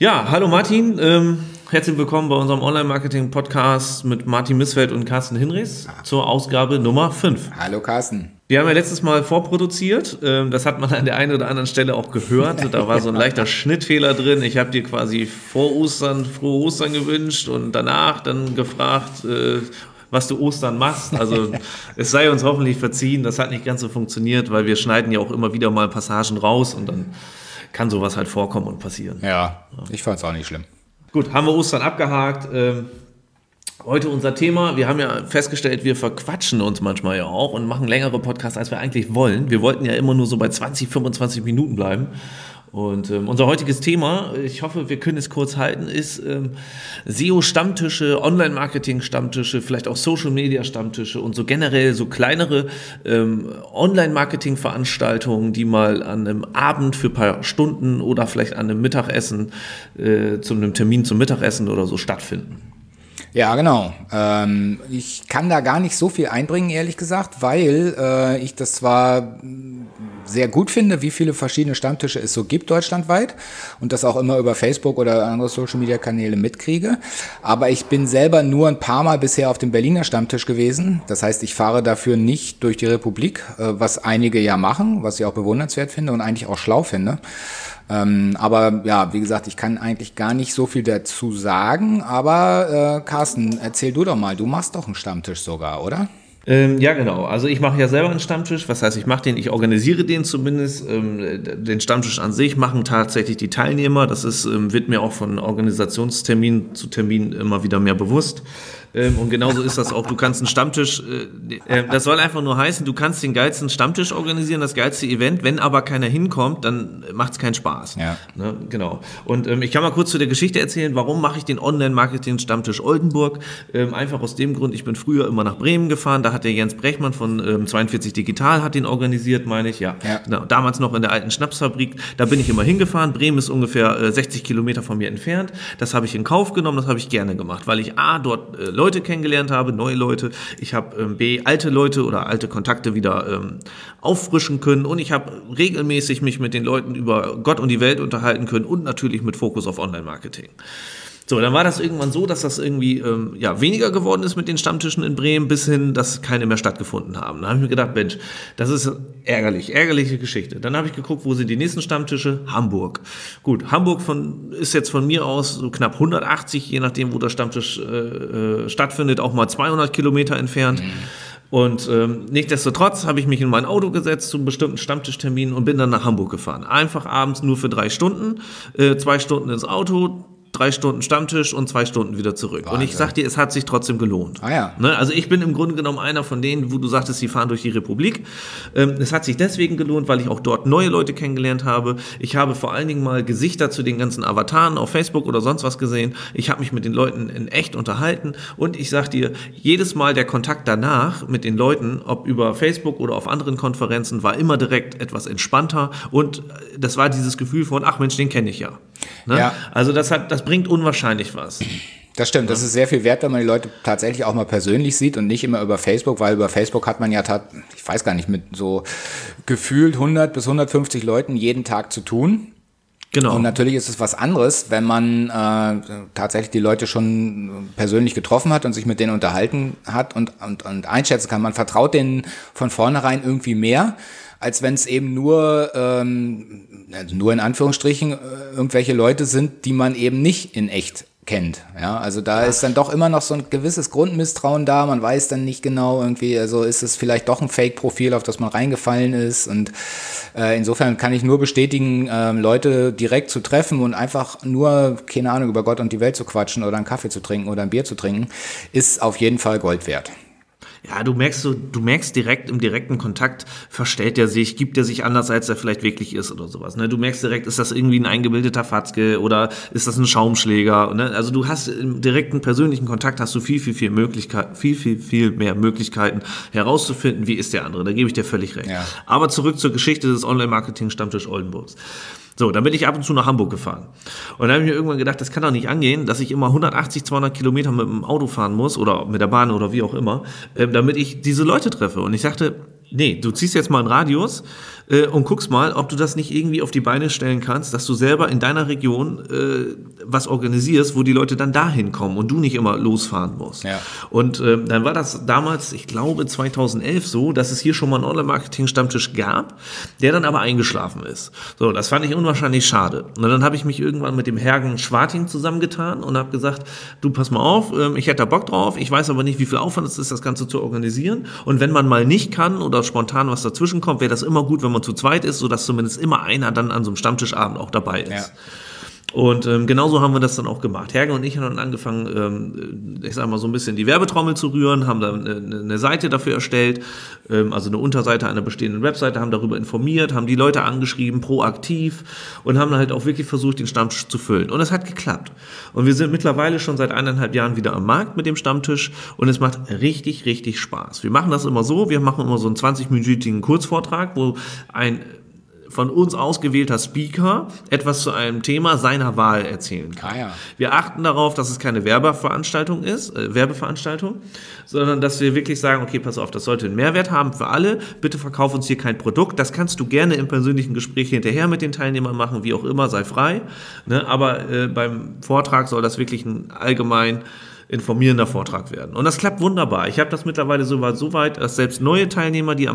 Ja, hallo Martin, herzlich willkommen bei unserem Online-Marketing-Podcast mit Martin Missfeldt und Carsten Hinrichs zur Ausgabe Nummer 5. Hallo Carsten. Die haben ja letztes Mal vorproduziert, das hat man an der einen oder anderen Stelle auch gehört, da war so ein leichter Schnittfehler drin. Ich habe dir quasi vor Ostern, frohe Ostern gewünscht und danach dann gefragt, was du Ostern machst, also es sei uns hoffentlich verziehen, das hat nicht ganz so funktioniert, weil wir schneiden ja auch immer wieder mal Passagen raus und dann kann sowas halt vorkommen und passieren. Ja, ich fand es auch nicht schlimm. Gut, haben wir Ostern abgehakt. Heute unser Thema, wir haben ja festgestellt, wir verquatschen uns manchmal ja auch und machen längere Podcasts, als wir eigentlich wollen. Wir wollten ja immer nur so bei 20, 25 Minuten bleiben. Und unser heutiges Thema, ich hoffe, wir können es kurz halten, ist SEO-Stammtische, Online-Marketing-Stammtische, vielleicht auch Social-Media-Stammtische und so generell so kleinere Online-Marketing-Veranstaltungen, die mal an einem Abend für ein paar Stunden oder vielleicht an einem Mittagessen, zu einem Termin zum Mittagessen oder so stattfinden. Ja, genau. Ich kann da gar nicht so viel einbringen, ehrlich gesagt, weil ich das zwar sehr gut finde, wie viele verschiedene Stammtische es so gibt deutschlandweit und das auch immer über Facebook oder andere Social-Media-Kanäle mitkriege. Aber ich bin selber nur ein paar Mal bisher auf dem Berliner Stammtisch gewesen. Das heißt, ich fahre dafür nicht durch die Republik, was einige ja machen, was ich auch bewundernswert finde und eigentlich auch schlau finde. Aber ja, wie gesagt, ich kann eigentlich gar nicht so viel dazu sagen. Aber Carsten, erzähl du doch mal, du machst doch einen Stammtisch sogar, oder? Ja, genau. Also ich mache ja selber einen Stammtisch. Was heißt, ich mache den, ich organisiere den zumindest. Den Stammtisch an sich machen tatsächlich die Teilnehmer. Das ist, wird mir auch von Organisationstermin zu Termin immer wieder mehr bewusst. Und genauso ist das auch. Du kannst einen Stammtisch, das soll einfach nur heißen, du kannst den geilsten Stammtisch organisieren, das geilste Event. Wenn aber keiner hinkommt, dann macht es keinen Spaß. Ja. Ne? Genau. Und ich kann mal kurz zu der Geschichte erzählen, warum mache ich den Online-Marketing-Stammtisch Oldenburg? Einfach aus dem Grund, ich bin früher immer nach Bremen gefahren, da hat der Jens Brechmann von 42 Digital hat den organisiert, meine ich, ja. Genau, damals noch in der alten Schnapsfabrik, da bin ich immer hingefahren, Bremen ist ungefähr 60 Kilometer von mir entfernt, das habe ich in Kauf genommen, das habe ich gerne gemacht, weil ich A, dort Leute kennengelernt habe, neue Leute, ich habe B, alte Leute oder alte Kontakte wieder auffrischen können und ich habe regelmäßig mich mit den Leuten über Gott und die Welt unterhalten können und natürlich mit Fokus auf Online-Marketing. So, dann war das irgendwann so, dass das irgendwie weniger geworden ist mit den Stammtischen in Bremen, bis hin, dass keine mehr stattgefunden haben. Da habe ich mir gedacht, Mensch, das ist ärgerliche Geschichte. Dann habe ich geguckt, wo sind die nächsten Stammtische? Hamburg. Gut, Hamburg ist jetzt von mir aus so knapp 180, je nachdem, wo der Stammtisch stattfindet, auch mal 200 Kilometer entfernt. Mhm. Und nichtsdestotrotz habe ich mich in mein Auto gesetzt zu bestimmten Stammtischterminen und bin dann nach Hamburg gefahren. Einfach abends nur für 3 Stunden, 2 Stunden ins Auto, 3 Stunden Stammtisch und 2 Stunden wieder zurück. Wahnsinn. Und ich sag dir, es hat sich trotzdem gelohnt. Ah, ja. Ne? Also ich bin im Grunde genommen einer von denen, wo du sagtest, die fahren durch die Republik. Es hat sich deswegen gelohnt, weil ich auch dort neue Leute kennengelernt habe. Ich habe vor allen Dingen mal Gesichter zu den ganzen Avataren auf Facebook oder sonst was gesehen. Ich habe mich mit den Leuten in echt unterhalten und ich sag dir, jedes Mal der Kontakt danach mit den Leuten, ob über Facebook oder auf anderen Konferenzen, war immer direkt etwas entspannter und das war dieses Gefühl von, ach Mensch, den kenne ich ja. Ne? Ja. Also das bringt unwahrscheinlich was. Das stimmt, das ist sehr viel wert, wenn man die Leute tatsächlich auch mal persönlich sieht und nicht immer über Facebook, weil über Facebook hat man ja, ich weiß gar nicht, mit so gefühlt 100 bis 150 Leuten jeden Tag zu tun. Genau. Und natürlich ist es was anderes, wenn man tatsächlich die Leute schon persönlich getroffen hat und sich mit denen unterhalten hat und einschätzen kann. Man vertraut denen von vornherein irgendwie mehr, als wenn es eben nur in Anführungsstrichen irgendwelche Leute sind, die man eben nicht in echt kennt. Ja, also da ist dann doch immer noch so ein gewisses Grundmisstrauen da. Man weiß dann nicht genau irgendwie, also ist es vielleicht doch ein Fake-Profil, auf das man reingefallen ist. Und insofern kann ich nur bestätigen, Leute direkt zu treffen und einfach nur, keine Ahnung, über Gott und die Welt zu quatschen oder einen Kaffee zu trinken oder ein Bier zu trinken, ist auf jeden Fall Gold wert. Ja, du merkst direkt im direkten Kontakt, verstellt er sich, gibt er sich anders, als er vielleicht wirklich ist oder sowas. Ne? Du merkst direkt, ist das irgendwie ein eingebildeter Fatzke oder ist das ein Schaumschläger? Ne? Also du hast im direkten persönlichen Kontakt hast du viel mehr Möglichkeiten herauszufinden, wie ist der andere. Da gebe ich dir völlig recht. Ja. Aber zurück zur Geschichte des Online-Marketing-Stammtisch Oldenburgs. So, dann bin ich ab und zu nach Hamburg gefahren. Und dann habe ich mir irgendwann gedacht, das kann doch nicht angehen, dass ich immer 180, 200 Kilometer mit dem Auto fahren muss oder mit der Bahn oder wie auch immer, damit ich diese Leute treffe. Und ich sagte, Nee, du ziehst jetzt mal einen Radius und guckst mal, ob du das nicht irgendwie auf die Beine stellen kannst, dass du selber in deiner Region was organisierst, wo die Leute dann dahin kommen und du nicht immer losfahren musst. Ja. Und dann war das damals, ich glaube 2011 so, dass es hier schon mal einen Online-Marketing-Stammtisch gab, der dann aber eingeschlafen ist. So, das fand ich unwahrscheinlich schade. Und dann habe ich mich irgendwann mit dem Hergen Schwarting zusammengetan und habe gesagt, du pass mal auf, ich hätte da Bock drauf, ich weiß aber nicht, wie viel Aufwand es ist, das Ganze zu organisieren. Und wenn man mal nicht kann oder spontan was dazwischen kommt, wäre das immer gut, wenn man zu zweit ist, sodass zumindest immer einer dann an so einem Stammtischabend auch dabei ist. Ja. Und genauso haben wir das dann auch gemacht. Hergen und ich haben dann angefangen, ich sag mal so ein bisschen die Werbetrommel zu rühren, haben dann eine Seite dafür erstellt, also eine Unterseite einer bestehenden Webseite, haben darüber informiert, haben die Leute angeschrieben, proaktiv und haben dann halt auch wirklich versucht, den Stammtisch zu füllen. Und es hat geklappt. Und wir sind mittlerweile schon seit 1,5 Jahren wieder am Markt mit dem Stammtisch und es macht richtig, richtig Spaß. Wir machen das immer so, wir machen immer so einen 20-minütigen Kurzvortrag, wo ein von uns ausgewählter Speaker etwas zu einem Thema seiner Wahl erzählen kann. Ah, ja. Wir achten darauf, dass es keine Werbeveranstaltung ist, sondern dass wir wirklich sagen, okay, pass auf, das sollte einen Mehrwert haben für alle, bitte verkauf uns hier kein Produkt, das kannst du gerne im persönlichen Gespräch hinterher mit den Teilnehmern machen, wie auch immer, sei frei, ne? Aber beim Vortrag soll das wirklich ein allgemein informierender Vortrag werden. Und das klappt wunderbar. Ich habe das mittlerweile so weit, dass selbst neue Teilnehmer, die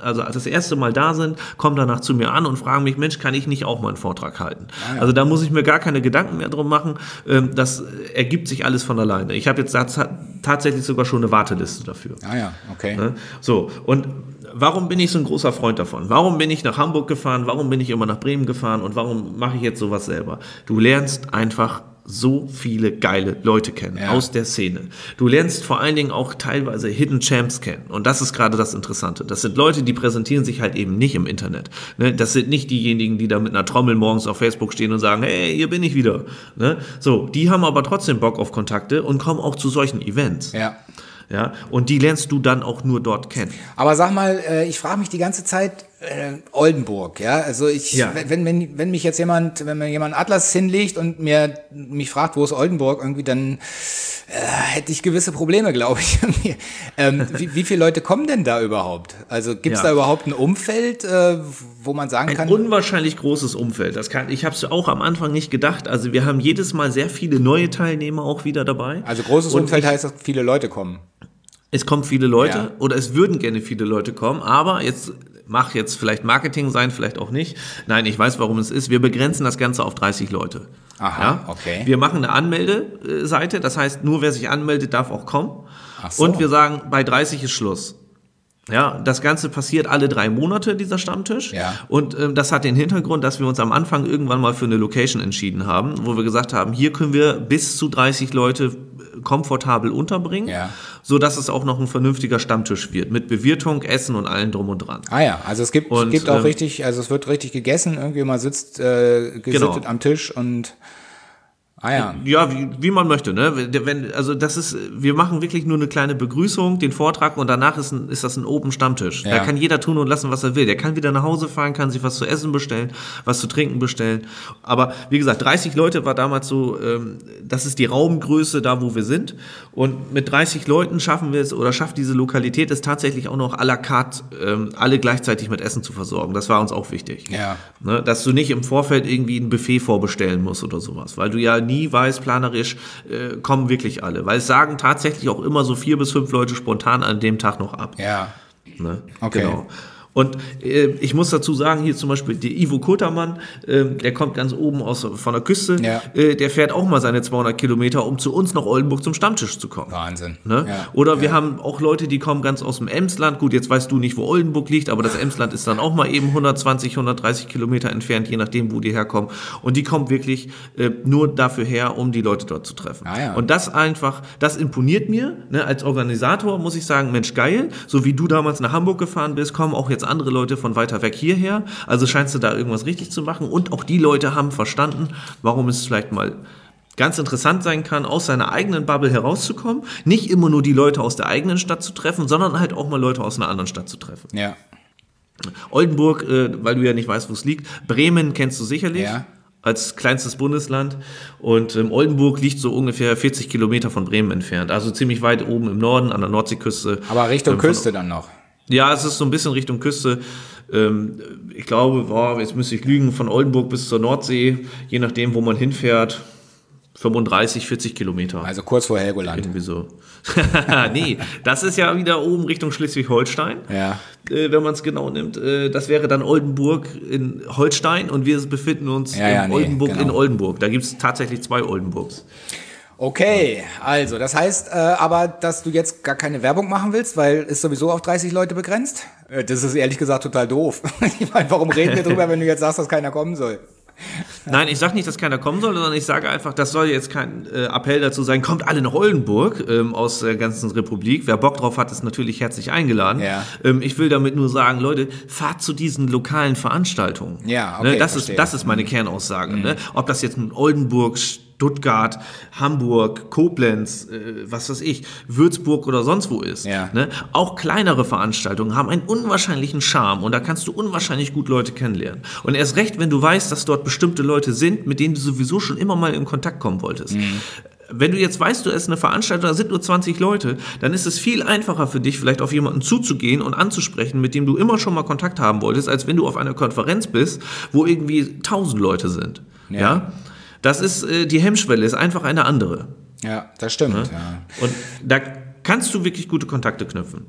das erste Mal da sind, kommen danach zu mir an und fragen mich, Mensch, kann ich nicht auch mal einen Vortrag halten? Ah, ja. Also da muss ich mir gar keine Gedanken mehr drum machen. Das ergibt sich alles von alleine. Ich habe jetzt tatsächlich sogar schon eine Warteliste dafür. Ah ja, okay. So, und warum bin ich so ein großer Freund davon? Warum bin ich nach Hamburg gefahren? Warum bin ich immer nach Bremen gefahren? Und warum mache ich jetzt sowas selber? Du lernst einfach so viele geile Leute kennen, ja, aus der Szene. Du lernst vor allen Dingen auch teilweise Hidden Champs kennen. Und das ist gerade das Interessante. Das sind Leute, die präsentieren sich halt eben nicht im Internet. Das sind nicht diejenigen, die da mit einer Trommel morgens auf Facebook stehen und sagen, hey, hier bin ich wieder. So, die haben aber trotzdem Bock auf Kontakte und kommen auch zu solchen Events. Ja. Ja, und die lernst du dann auch nur dort kennen. Aber sag mal, ich frage mich die ganze Zeit, Oldenburg, ja, also wenn mich jetzt jemand, wenn mir jemand Atlas hinlegt und mich fragt, wo ist Oldenburg irgendwie, dann hätte ich gewisse Probleme, glaube ich. Wie viele Leute kommen denn da überhaupt? Also gibt es da überhaupt ein Umfeld, wo man sagen kann? Ein unwahrscheinlich großes Umfeld. Ich habe es auch am Anfang nicht gedacht. Also wir haben jedes Mal sehr viele neue Teilnehmer auch wieder dabei. Also großes Umfeld heißt, dass viele Leute kommen. Es kommen viele Leute oder es würden gerne viele Leute kommen, aber jetzt mach jetzt vielleicht Marketing sein, vielleicht auch nicht. Nein, ich weiß, warum es ist. Wir begrenzen das Ganze auf 30 Leute. Aha, ja? Okay. Wir machen eine Anmeldeseite, das heißt, nur wer sich anmeldet, darf auch kommen. Ach so. Und wir sagen, bei 30 ist Schluss. Ja, das Ganze passiert alle 3 Monate, dieser Stammtisch. Ja. Und das hat den Hintergrund, dass wir uns am Anfang irgendwann mal für eine Location entschieden haben, wo wir gesagt haben, hier können wir bis zu 30 Leute komfortabel unterbringen, sodass es auch noch ein vernünftiger Stammtisch wird, mit Bewirtung, Essen und allem drum und dran. Ah ja, also es gibt auch richtig, also es wird richtig gegessen, irgendwie man sitzt gesittet am Tisch und wie man möchte, ne? Wir machen wirklich nur eine kleine Begrüßung, den Vortrag und danach ist das ein Open Stammtisch. Ja. Da kann jeder tun und lassen, was er will. Der kann wieder nach Hause fahren, kann sich was zu essen bestellen, was zu trinken bestellen. Aber wie gesagt, 30 Leute war damals so, das ist die Raumgröße da, wo wir sind. Und mit 30 Leuten schaffen wir es oder schafft diese Lokalität es tatsächlich auch noch à la carte, alle gleichzeitig mit Essen zu versorgen. Das war uns auch wichtig. Ja. Ne? Dass du nicht im Vorfeld irgendwie ein Buffet vorbestellen musst oder sowas, weil du ja nie weiß, planerisch kommen wirklich alle. Weil es sagen tatsächlich auch immer so 4 bis 5 Leute spontan an dem Tag noch ab. Ja. Ne? Okay. Genau. Und ich muss dazu sagen, hier zum Beispiel der Ivo Kurtermann, der kommt ganz oben von der Küste, der fährt auch mal seine 200 Kilometer, um zu uns nach Oldenburg zum Stammtisch zu kommen. Wahnsinn. Ne? Ja. Oder wir haben auch Leute, die kommen ganz aus dem Emsland. Gut, jetzt weißt du nicht, wo Oldenburg liegt, aber das Emsland ist dann auch mal eben 120, 130 Kilometer entfernt, je nachdem, wo die herkommen. Und die kommen wirklich nur dafür her, um die Leute dort zu treffen. Ah, ja. Und das imponiert mir. Ne? Als Organisator muss ich sagen, Mensch, geil, so wie du damals nach Hamburg gefahren bist, kommen auch jetzt andere Leute von weiter weg hierher, also scheinst du da irgendwas richtig zu machen und auch die Leute haben verstanden, warum es vielleicht mal ganz interessant sein kann, aus seiner eigenen Bubble herauszukommen, nicht immer nur die Leute aus der eigenen Stadt zu treffen, sondern halt auch mal Leute aus einer anderen Stadt zu treffen. Ja. Oldenburg, weil du ja nicht weißt, wo es liegt, Bremen kennst du sicherlich. Ja. Als kleinstes Bundesland und Oldenburg liegt so ungefähr 40 Kilometer von Bremen entfernt, also ziemlich weit oben im Norden an der Nordseeküste. Aber Richtung Küste dann noch. Ja, es ist so ein bisschen Richtung Küste. Ich glaube, jetzt müsste ich lügen, von Oldenburg bis zur Nordsee, je nachdem, wo man hinfährt, 35, 40 Kilometer. Also kurz vor Helgoland. Irgendwie so. Nee, das ist ja wieder oben Richtung Schleswig-Holstein, ja. Wenn man es genau nimmt. Das wäre dann Oldenburg in Holstein und wir befinden uns in Oldenburg, genau. In Oldenburg. Da gibt es tatsächlich 2 Oldenburgs. Okay, also das heißt aber, dass du jetzt gar keine Werbung machen willst, weil ist sowieso auf 30 Leute begrenzt? Das ist ehrlich gesagt total doof. Ich meine, warum reden wir drüber, wenn du jetzt sagst, dass keiner kommen soll? Nein, ich sage nicht, dass keiner kommen soll, sondern ich sage einfach, das soll jetzt kein Appell dazu sein, kommt alle nach Oldenburg aus der ganzen Republik. Wer Bock drauf hat, ist natürlich herzlich eingeladen. Ja. Ich will damit nur sagen, Leute, fahrt zu diesen lokalen Veranstaltungen. Ja, okay, ne, das ist meine Kernaussage. Mhm. Ne? Ob das jetzt in Oldenburg, Stuttgart, Hamburg, Koblenz, was weiß ich, Würzburg oder sonst wo ist. Ja. Ne? Auch kleinere Veranstaltungen haben einen unwahrscheinlichen Charme und da kannst du unwahrscheinlich gut Leute kennenlernen. Und erst recht, wenn du weißt, dass dort bestimmte Leute sind, mit denen du sowieso schon immer mal in Kontakt kommen wolltest. Mhm. Wenn du jetzt weißt, du ist eine Veranstaltung, da sind nur 20 Leute, dann ist es viel einfacher für dich, vielleicht auf jemanden zuzugehen und anzusprechen, mit dem du immer schon mal Kontakt haben wolltest, als wenn du auf einer Konferenz bist, wo irgendwie 1000 Leute sind. Ja. Ja? Das ist, die Hemmschwelle ist einfach eine andere. Ja, das stimmt. Ja? Ja. Und da kannst du wirklich gute Kontakte knüpfen.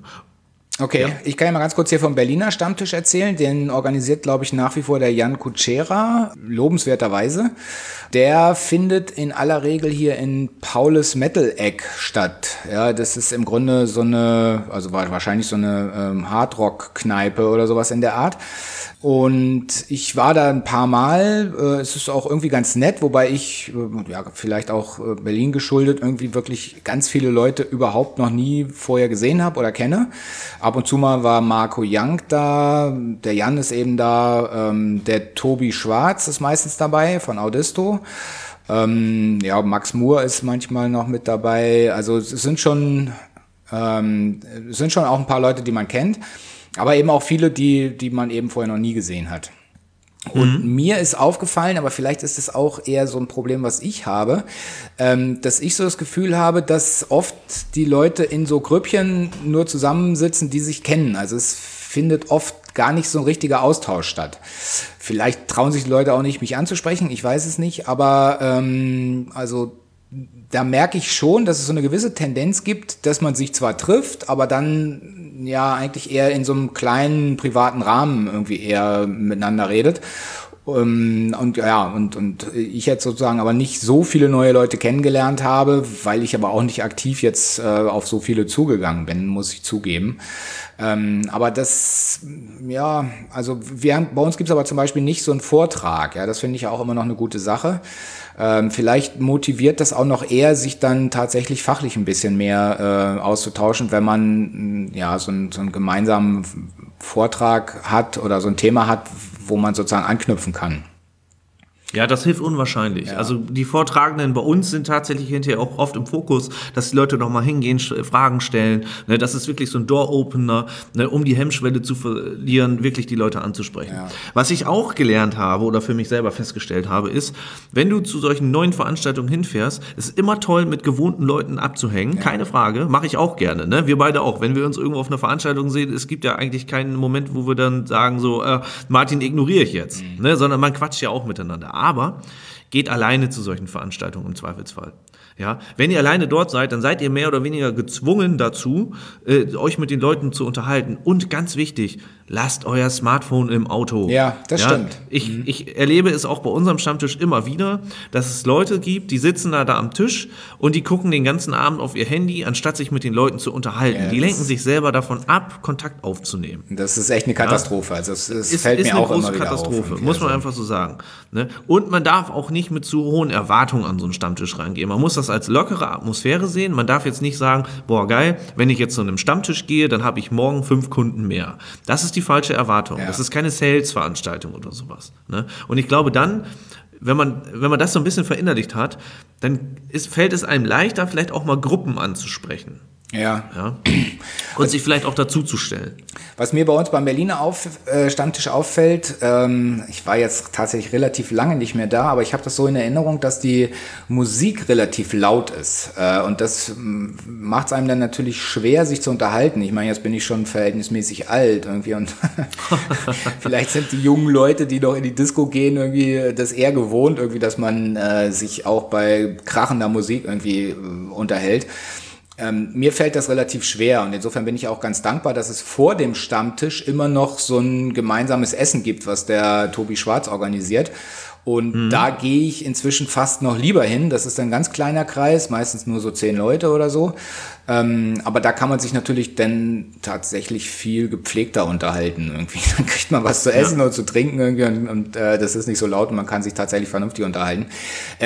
Okay, ja. Ich kann ja mal ganz kurz hier vom Berliner Stammtisch erzählen. Den organisiert, glaube ich, nach wie vor der Jan Kucera, lobenswerterweise. Der findet in aller Regel hier in Paulus Metal Eck statt. Ja, das ist im Grunde so eine, also wahrscheinlich so eine Hardrock-Kneipe oder sowas in der Art. Und ich war da ein paar Mal, es ist auch irgendwie ganz nett, wobei ich, ja vielleicht auch Berlin geschuldet, irgendwie wirklich ganz viele Leute überhaupt noch nie vorher gesehen habe oder kenne. Ab und zu mal war Marco Young da, der Jan ist eben da, der Tobi Schwarz ist meistens dabei von Audisto. Ja, Max Moore ist manchmal noch mit dabei, also es sind schon auch ein paar Leute, die man kennt. Aber eben auch viele, die man eben vorher noch nie gesehen hat. Und mir ist aufgefallen, aber vielleicht ist es auch eher so ein Problem, was ich habe, dass ich so das Gefühl habe, dass oft die Leute in so Grüppchen nur zusammensitzen, die sich kennen. Also es findet oft gar nicht so ein richtiger Austausch statt. Vielleicht trauen sich die Leute auch nicht, mich anzusprechen, ich weiß es nicht, aber also da merke ich schon, dass es so eine gewisse Tendenz gibt, dass man sich zwar trifft, aber dann ja eigentlich eher in so einem kleinen privaten Rahmen irgendwie eher miteinander redet. Und ja, und ich jetzt sozusagen aber nicht so viele neue Leute kennengelernt habe, weil ich aber auch nicht aktiv jetzt auf so viele zugegangen bin, muss ich zugeben. Aber das, ja, also bei uns gibt's aber zum Beispiel nicht so einen Vortrag, ja, das finde ich ja auch immer noch eine gute Sache. Vielleicht motiviert das auch noch eher, sich dann tatsächlich fachlich ein bisschen mehr auszutauschen, wenn man ja so einen gemeinsamen Vortrag hat oder so ein Thema hat, wo man sozusagen anknüpfen kann. Ja, das hilft unwahrscheinlich. Ja. Also die Vortragenden bei uns sind tatsächlich hinterher auch oft im Fokus, dass die Leute nochmal hingehen, Fragen stellen. Das ist wirklich so ein Door-Opener, um die Hemmschwelle zu verlieren, wirklich die Leute anzusprechen. Ja. Was ich auch gelernt habe oder für mich selber festgestellt habe, ist, wenn du zu solchen neuen Veranstaltungen hinfährst, ist immer toll, mit gewohnten Leuten abzuhängen. Ja. Keine Frage, mache ich auch gerne. Ne? Wir beide auch. Wenn wir uns irgendwo auf einer Veranstaltung sehen, es gibt ja eigentlich keinen Moment, wo wir dann sagen so, Martin, ignoriere ich jetzt. Mhm. Ne? Sondern man quatscht ja auch miteinander. Aber geht alleine zu solchen Veranstaltungen im Zweifelsfall. Ja, wenn ihr alleine dort seid, dann seid ihr mehr oder weniger gezwungen dazu, euch mit den Leuten zu unterhalten. Und ganz wichtig, lasst euer Smartphone im Auto. Ja, das stimmt. Ich erlebe es auch bei unserem Stammtisch immer wieder, dass es Leute gibt, die sitzen da am Tisch und die gucken den ganzen Abend auf ihr Handy, anstatt sich mit den Leuten zu unterhalten. Ja, die lenken sich selber davon ab, Kontakt aufzunehmen. Das ist echt eine Katastrophe. Ja? Also es fällt mir auch immer wieder auf. Ist eine große Katastrophe, muss man einfach so sagen. Ne? Und man darf auch nicht mit zu hohen Erwartungen an so einen Stammtisch reingehen. Man muss das als lockere Atmosphäre sehen. Man darf jetzt nicht sagen, boah geil, wenn ich jetzt zu einem Stammtisch gehe, dann habe ich morgen 5 Kunden mehr. Das ist die falsche Erwartung. Ja. Das ist keine Sales-Veranstaltung oder sowas. Ne? Und ich glaube dann, wenn man das so ein bisschen verinnerlicht hat, dann fällt es einem leichter, vielleicht auch mal Gruppen anzusprechen. Ja. Und sich vielleicht auch dazuzustellen. Was mir bei uns beim Berliner Stammtisch auffällt, ich war jetzt tatsächlich relativ lange nicht mehr da, aber ich habe das so in Erinnerung, dass die Musik relativ laut ist. Und das macht es einem dann natürlich schwer, sich zu unterhalten. Ich meine, jetzt bin ich schon verhältnismäßig alt irgendwie und vielleicht sind die jungen Leute, die noch in die Disco gehen, irgendwie das eher gewohnt, irgendwie, dass man sich auch bei krachender Musik irgendwie unterhält. Mir fällt das relativ schwer und insofern bin ich auch ganz dankbar, dass es vor dem Stammtisch immer noch so ein gemeinsames Essen gibt, was der Tobi Schwarz organisiert. Und da gehe ich inzwischen fast noch lieber hin. Das ist ein ganz kleiner Kreis, meistens nur so 10 Leute oder so. Aber da kann man sich natürlich dann tatsächlich viel gepflegter unterhalten irgendwie. Dann kriegt man was zu essen und zu trinken irgendwie und das ist nicht so laut und man kann sich tatsächlich vernünftig unterhalten.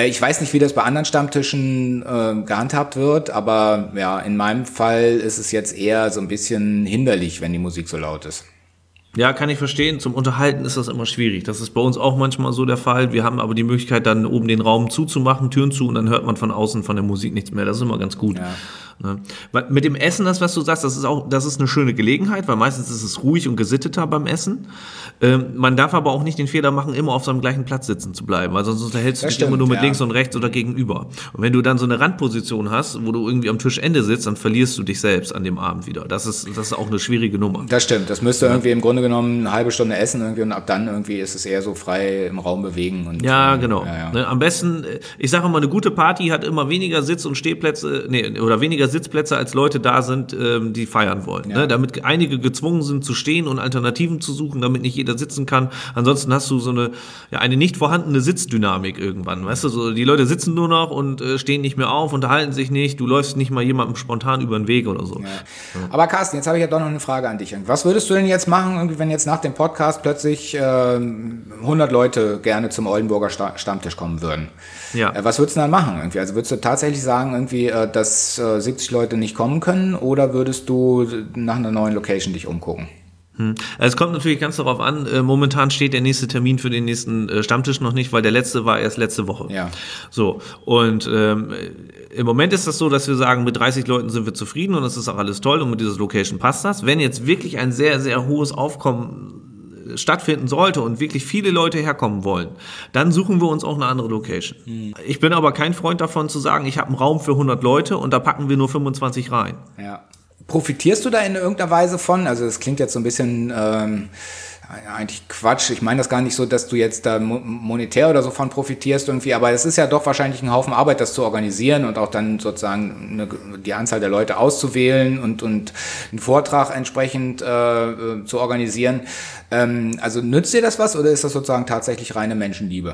Ich weiß nicht, wie das bei anderen Stammtischen gehandhabt wird, aber ja, in meinem Fall ist es jetzt eher so ein bisschen hinderlich, wenn die Musik so laut ist. Ja, kann ich verstehen. Zum Unterhalten ist das immer schwierig. Das ist bei uns auch manchmal so der Fall. Wir haben aber die Möglichkeit, dann oben den Raum zuzumachen, Türen zu, und dann hört man von außen von der Musik nichts mehr. Das ist immer ganz gut. Ja. Mit dem Essen, das, was du sagst, das ist eine schöne Gelegenheit, weil meistens ist es ruhig und gesitteter beim Essen. Man darf aber auch nicht den Fehler machen, immer auf seinem gleichen Platz sitzen zu bleiben, weil sonst unterhältst du dich immer nur mit links und rechts oder gegenüber. Und wenn du dann so eine Randposition hast, wo du irgendwie am Tischende sitzt, dann verlierst du dich selbst an dem Abend wieder. Das ist auch eine schwierige Nummer. Das stimmt. Das müsste irgendwie im Grunde genommen eine halbe Stunde essen irgendwie und ab dann irgendwie ist es eher so frei im Raum bewegen. Und ja, genau. Ja. Am besten, ich sage mal, eine gute Party hat immer weniger Sitz- und Stehplätze, oder weniger Sitzplätze, als Leute da sind, die feiern wollen. Ja. Ne? Damit einige gezwungen sind zu stehen und Alternativen zu suchen, damit nicht jeder sitzen kann. Ansonsten hast du so eine nicht vorhandene Sitzdynamik irgendwann. Weißt du, so die Leute sitzen nur noch und stehen nicht mehr auf, unterhalten sich nicht, du läufst nicht mal jemandem spontan über den Weg oder so. Ja. Ja. Aber Carsten, jetzt habe ich ja doch noch eine Frage an dich. Was würdest du denn jetzt machen, wenn jetzt nach dem Podcast plötzlich 100 Leute gerne zum Oldenburger Stammtisch kommen würden? Ja. Was würdest du dann machen irgendwie? Also würdest du tatsächlich sagen, irgendwie, dass 70 Leute nicht kommen können, oder würdest du nach einer neuen Location dich umgucken? Es kommt natürlich ganz darauf an, momentan steht der nächste Termin für den nächsten Stammtisch noch nicht, weil der letzte war erst letzte Woche. Ja. So, und im Moment ist das so, dass wir sagen, mit 30 Leuten sind wir zufrieden und das ist auch alles toll und mit dieser Location passt das. Wenn jetzt wirklich ein sehr, sehr hohes Aufkommen stattfinden sollte und wirklich viele Leute herkommen wollen, dann suchen wir uns auch eine andere Location. Ich bin aber kein Freund davon zu sagen, ich habe einen Raum für 100 Leute und da packen wir nur 25 rein. Ja. Profitierst du da in irgendeiner Weise von? Also das klingt jetzt so ein bisschen eigentlich Quatsch. Ich meine das gar nicht so, dass du jetzt da monetär oder so von profitierst irgendwie, aber es ist ja doch wahrscheinlich ein Haufen Arbeit, das zu organisieren und auch dann sozusagen die Anzahl der Leute auszuwählen und einen Vortrag entsprechend zu organisieren. Also nützt dir das was oder ist das sozusagen tatsächlich reine Menschenliebe?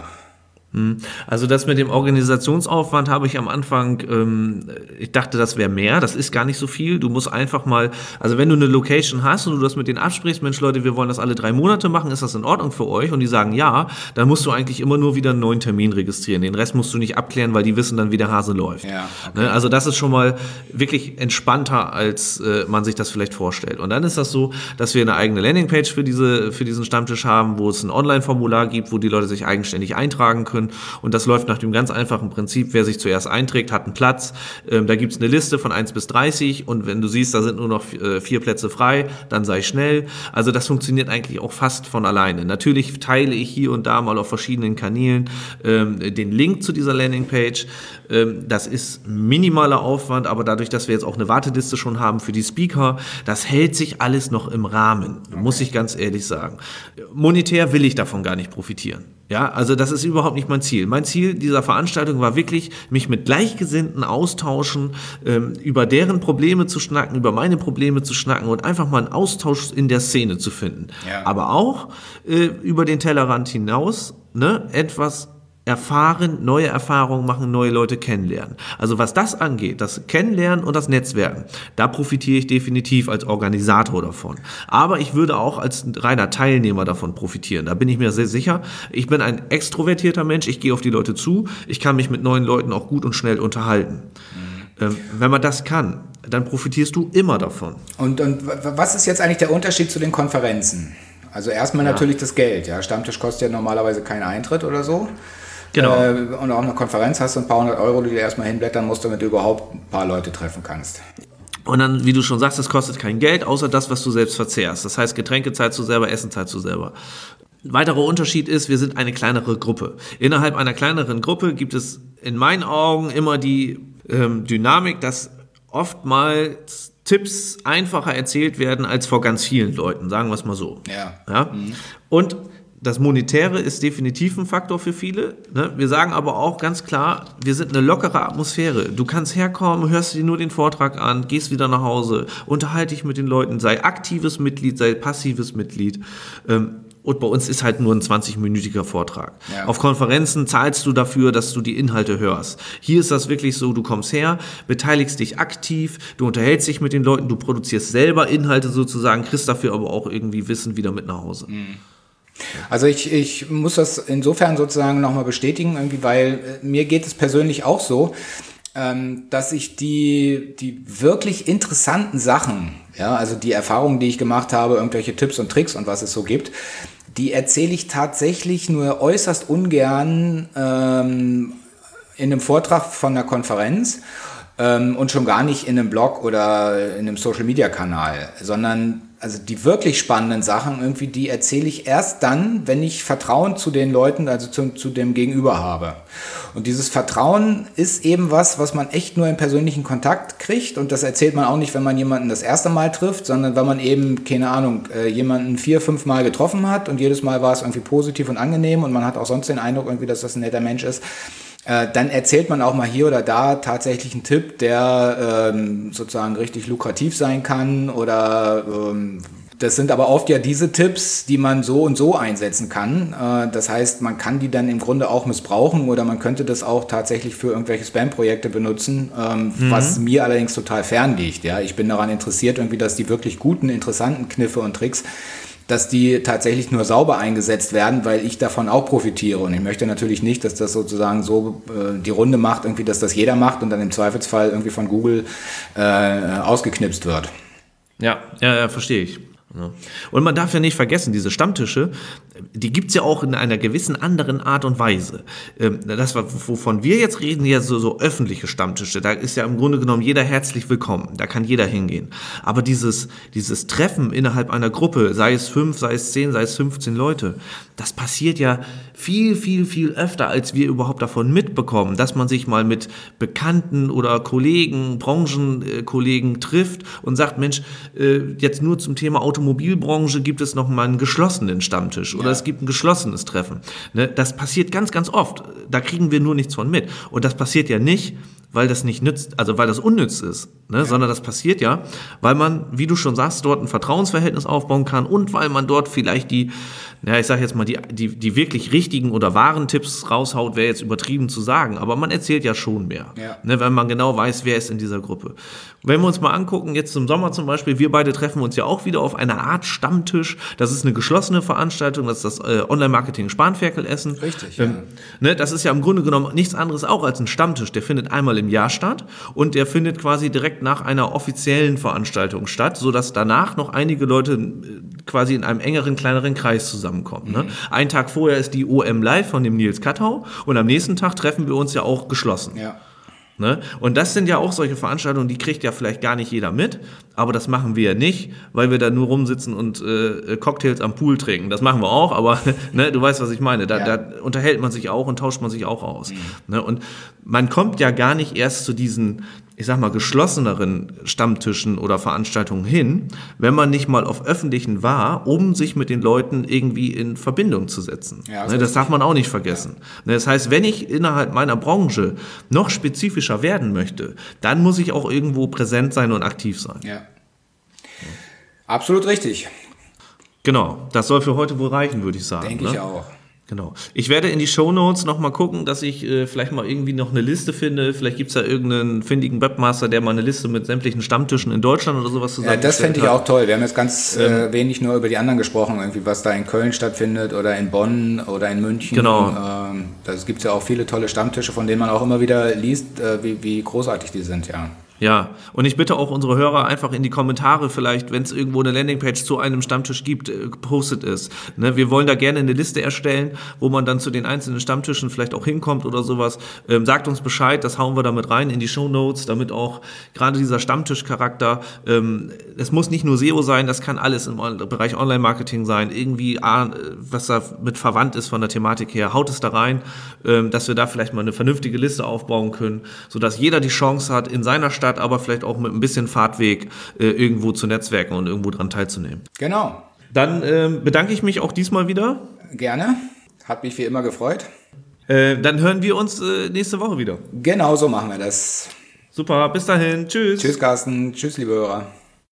Also das mit dem Organisationsaufwand habe ich am Anfang, ich dachte, das wäre mehr, das ist gar nicht so viel, du musst einfach mal, also wenn du eine Location hast und du das mit denen absprichst, Mensch Leute, wir wollen das alle 3 Monate machen, ist das in Ordnung für euch? Und die sagen ja, dann musst du eigentlich immer nur wieder einen neuen Termin registrieren, den Rest musst du nicht abklären, weil die wissen dann, wie der Hase läuft. Ja, okay. Also das ist schon mal wirklich entspannter, als man sich das vielleicht vorstellt. Und dann ist das so, dass wir eine eigene Landingpage für diesen Stammtisch haben, wo es ein Online-Formular gibt, wo die Leute sich eigenständig eintragen können. Und das läuft nach dem ganz einfachen Prinzip, wer sich zuerst einträgt, hat einen Platz. Da gibt es eine Liste von 1 bis 30 und wenn du siehst, da sind nur noch 4 Plätze frei, dann sei schnell. Also das funktioniert eigentlich auch fast von alleine. Natürlich teile ich hier und da mal auf verschiedenen Kanälen den Link zu dieser Landingpage. Das ist minimaler Aufwand, aber dadurch, dass wir jetzt auch eine Warteliste schon haben für die Speaker, das hält sich alles noch im Rahmen, muss ich ganz ehrlich sagen. Monetär will ich davon gar nicht profitieren. Ja, also das ist überhaupt nicht mein Ziel. Mein Ziel dieser Veranstaltung war wirklich, mich mit Gleichgesinnten austauschen, über deren Probleme zu schnacken, über meine Probleme zu schnacken und einfach mal einen Austausch in der Szene zu finden. Ja. Aber auch über den Tellerrand hinaus, ne, etwas erfahren, neue Erfahrungen machen, neue Leute kennenlernen. Also was das angeht, das Kennenlernen und das Netzwerken, da profitiere ich definitiv als Organisator davon. Aber ich würde auch als reiner Teilnehmer davon profitieren, da bin ich mir sehr sicher. Ich bin ein extrovertierter Mensch, ich gehe auf die Leute zu, ich kann mich mit neuen Leuten auch gut und schnell unterhalten. Wenn man das kann, dann profitierst du immer davon. Und was ist jetzt eigentlich der Unterschied zu den Konferenzen? Also erstmal natürlich das Geld. Ja, Stammtisch kostet ja normalerweise keinen Eintritt oder so. Genau. Und auch eine Konferenz hast du ein paar hundert Euro, die du erstmal hinblättern musst, damit du überhaupt ein paar Leute treffen kannst. Und dann, wie du schon sagst, es kostet kein Geld, außer das, was du selbst verzehrst. Das heißt, Getränke zahlst du selber, Essen zahlst du selber. Ein weiterer Unterschied ist, wir sind eine kleinere Gruppe. Innerhalb einer kleineren Gruppe gibt es in meinen Augen immer die Dynamik, dass oftmals Tipps einfacher erzählt werden als vor ganz vielen Leuten, sagen wir es mal so. Ja. Ja? Mhm. Und das Monetäre ist definitiv ein Faktor für viele. Ne? Wir sagen aber auch ganz klar, wir sind eine lockere Atmosphäre. Du kannst herkommen, hörst dir nur den Vortrag an, gehst wieder nach Hause, unterhalte dich mit den Leuten, sei aktives Mitglied, sei passives Mitglied. Und bei uns ist halt nur ein 20-minütiger Vortrag. Ja. Auf Konferenzen zahlst du dafür, dass du die Inhalte hörst. Hier ist das wirklich so, du kommst her, beteiligst dich aktiv, du unterhältst dich mit den Leuten, du produzierst selber Inhalte sozusagen, kriegst dafür aber auch irgendwie Wissen wieder mit nach Hause. Mhm. Also ich muss das insofern sozusagen nochmal bestätigen, irgendwie, weil mir geht es persönlich auch so, dass ich die wirklich interessanten Sachen, ja, also die Erfahrungen, die ich gemacht habe, irgendwelche Tipps und Tricks und was es so gibt, die erzähle ich tatsächlich nur äußerst ungern in einem Vortrag von einer Konferenz. Und schon gar nicht in einem Blog oder in einem Social-Media-Kanal, sondern also die wirklich spannenden Sachen irgendwie, die erzähle ich erst dann, wenn ich Vertrauen zu den Leuten, also zu dem Gegenüber habe. Und dieses Vertrauen ist eben was man echt nur im persönlichen Kontakt kriegt, und das erzählt man auch nicht, wenn man jemanden das erste Mal trifft, sondern wenn man eben, keine Ahnung, jemanden 4-5 Mal getroffen hat und jedes Mal war es irgendwie positiv und angenehm und man hat auch sonst den Eindruck irgendwie, dass das ein netter Mensch ist. Dann erzählt man auch mal hier oder da tatsächlich einen Tipp, der sozusagen richtig lukrativ sein kann, oder das sind aber oft ja diese Tipps, die man so und so einsetzen kann. Das heißt, man kann die dann im Grunde auch missbrauchen oder man könnte das auch tatsächlich für irgendwelche Spam-Projekte benutzen, was mir allerdings total fern liegt. Ja? Ich bin daran interessiert, irgendwie, dass die wirklich guten, interessanten Kniffe und Tricks, dass die tatsächlich nur sauber eingesetzt werden, weil ich davon auch profitiere. Und ich möchte natürlich nicht, dass das sozusagen so die Runde macht, irgendwie, dass das jeder macht und dann im Zweifelsfall irgendwie von Google ausgeknipst wird. Ja, verstehe ich. Ja. Und man darf ja nicht vergessen, diese Stammtische, die gibt's ja auch in einer gewissen anderen Art und Weise. Das, wovon wir jetzt reden, ja so öffentliche Stammtische, da ist ja im Grunde genommen jeder herzlich willkommen, da kann jeder hingehen. Aber dieses Treffen innerhalb einer Gruppe, sei es 5, sei es 10, sei es 15 Leute, das passiert ja viel, viel, viel öfter, als wir überhaupt davon mitbekommen, dass man sich mal mit Bekannten oder Kollegen, Branchenkollegen trifft und sagt, Mensch, jetzt nur zum Thema Automobilbranche gibt es noch mal einen geschlossenen Stammtisch oder es gibt ein geschlossenes Treffen. Ne, das passiert ganz, ganz oft. Da kriegen wir nur nichts von mit. Und das passiert ja nicht, weil das nicht nützt, also weil das unnütz ist, ne? Ja. Sondern das passiert ja, weil man, wie du schon sagst, dort ein Vertrauensverhältnis aufbauen kann und weil man dort vielleicht die wirklich richtigen oder wahren Tipps raushaut, wäre jetzt übertrieben zu sagen, aber man erzählt ja schon mehr, ne? Wenn man genau weiß, wer ist in dieser Gruppe. Wenn wir uns mal angucken, jetzt im Sommer zum Beispiel, wir beide treffen uns ja auch wieder auf einer Art Stammtisch, das ist eine geschlossene Veranstaltung, das ist das Online-Marketing-Spanferkel-Essen. Richtig, ja. Ne? Das ist ja im Grunde genommen nichts anderes auch als ein Stammtisch, der findet einmal im Jahr statt und der findet quasi direkt nach einer offiziellen Veranstaltung statt, sodass danach noch einige Leute quasi in einem engeren, kleineren Kreis zusammenkommen. Ne? Einen Tag vorher ist die OM live von dem Nils Kattau und am nächsten Tag treffen wir uns ja auch geschlossen. Ja. Ne? Und das sind ja auch solche Veranstaltungen, die kriegt ja vielleicht gar nicht jeder mit, aber das machen wir ja nicht, weil wir da nur rumsitzen und Cocktails am Pool trinken. Das machen wir auch, aber ne, du weißt, was ich meine. Da unterhält man sich auch und tauscht man sich auch aus. Mhm. Ne? Und man kommt ja gar nicht erst zu diesen, ich sag mal, geschlosseneren Stammtischen oder Veranstaltungen hin, wenn man nicht mal auf öffentlichen war, um sich mit den Leuten irgendwie in Verbindung zu setzen. Ja, also das darf man auch nicht vergessen. Ja. Das heißt, wenn ich innerhalb meiner Branche noch spezifischer werden möchte, dann muss ich auch irgendwo präsent sein und aktiv sein. Ja. Absolut richtig. Genau, das soll für heute wohl reichen, würde ich sagen. Denke ich auch. Genau. Ich werde in die Shownotes nochmal gucken, dass ich vielleicht mal irgendwie noch eine Liste finde. Vielleicht gibt's da irgendeinen findigen Webmaster, der mal eine Liste mit sämtlichen Stammtischen in Deutschland oder sowas zusammenstellt. Ja, das fände ich auch toll. Wir haben jetzt ganz wenig nur über die anderen gesprochen, irgendwie, was da in Köln stattfindet oder in Bonn oder in München. Genau. Das gibt's ja auch viele tolle Stammtische, von denen man auch immer wieder liest, wie großartig die sind, ja. Ja, und ich bitte auch unsere Hörer einfach in die Kommentare vielleicht, wenn es irgendwo eine Landingpage zu einem Stammtisch gibt, postet es. Ne, wir wollen da gerne eine Liste erstellen, wo man dann zu den einzelnen Stammtischen vielleicht auch hinkommt oder sowas. Sagt uns Bescheid, das hauen wir damit rein in die Shownotes, damit auch gerade dieser Stammtischcharakter, es muss nicht nur SEO sein, das kann alles im Bereich Online-Marketing sein, irgendwie, was da mit verwandt ist von der Thematik her, haut es da rein, dass wir da vielleicht mal eine vernünftige Liste aufbauen können, sodass jeder die Chance hat, in seiner Stadt, aber vielleicht auch mit ein bisschen Fahrtweg irgendwo zu netzwerken und irgendwo dran teilzunehmen. Genau. Dann bedanke ich mich auch diesmal wieder. Gerne. Hat mich wie immer gefreut. Dann hören wir uns nächste Woche wieder. Genau, so machen wir das. Super, bis dahin. Tschüss. Tschüss, Carsten. Tschüss, liebe Hörer.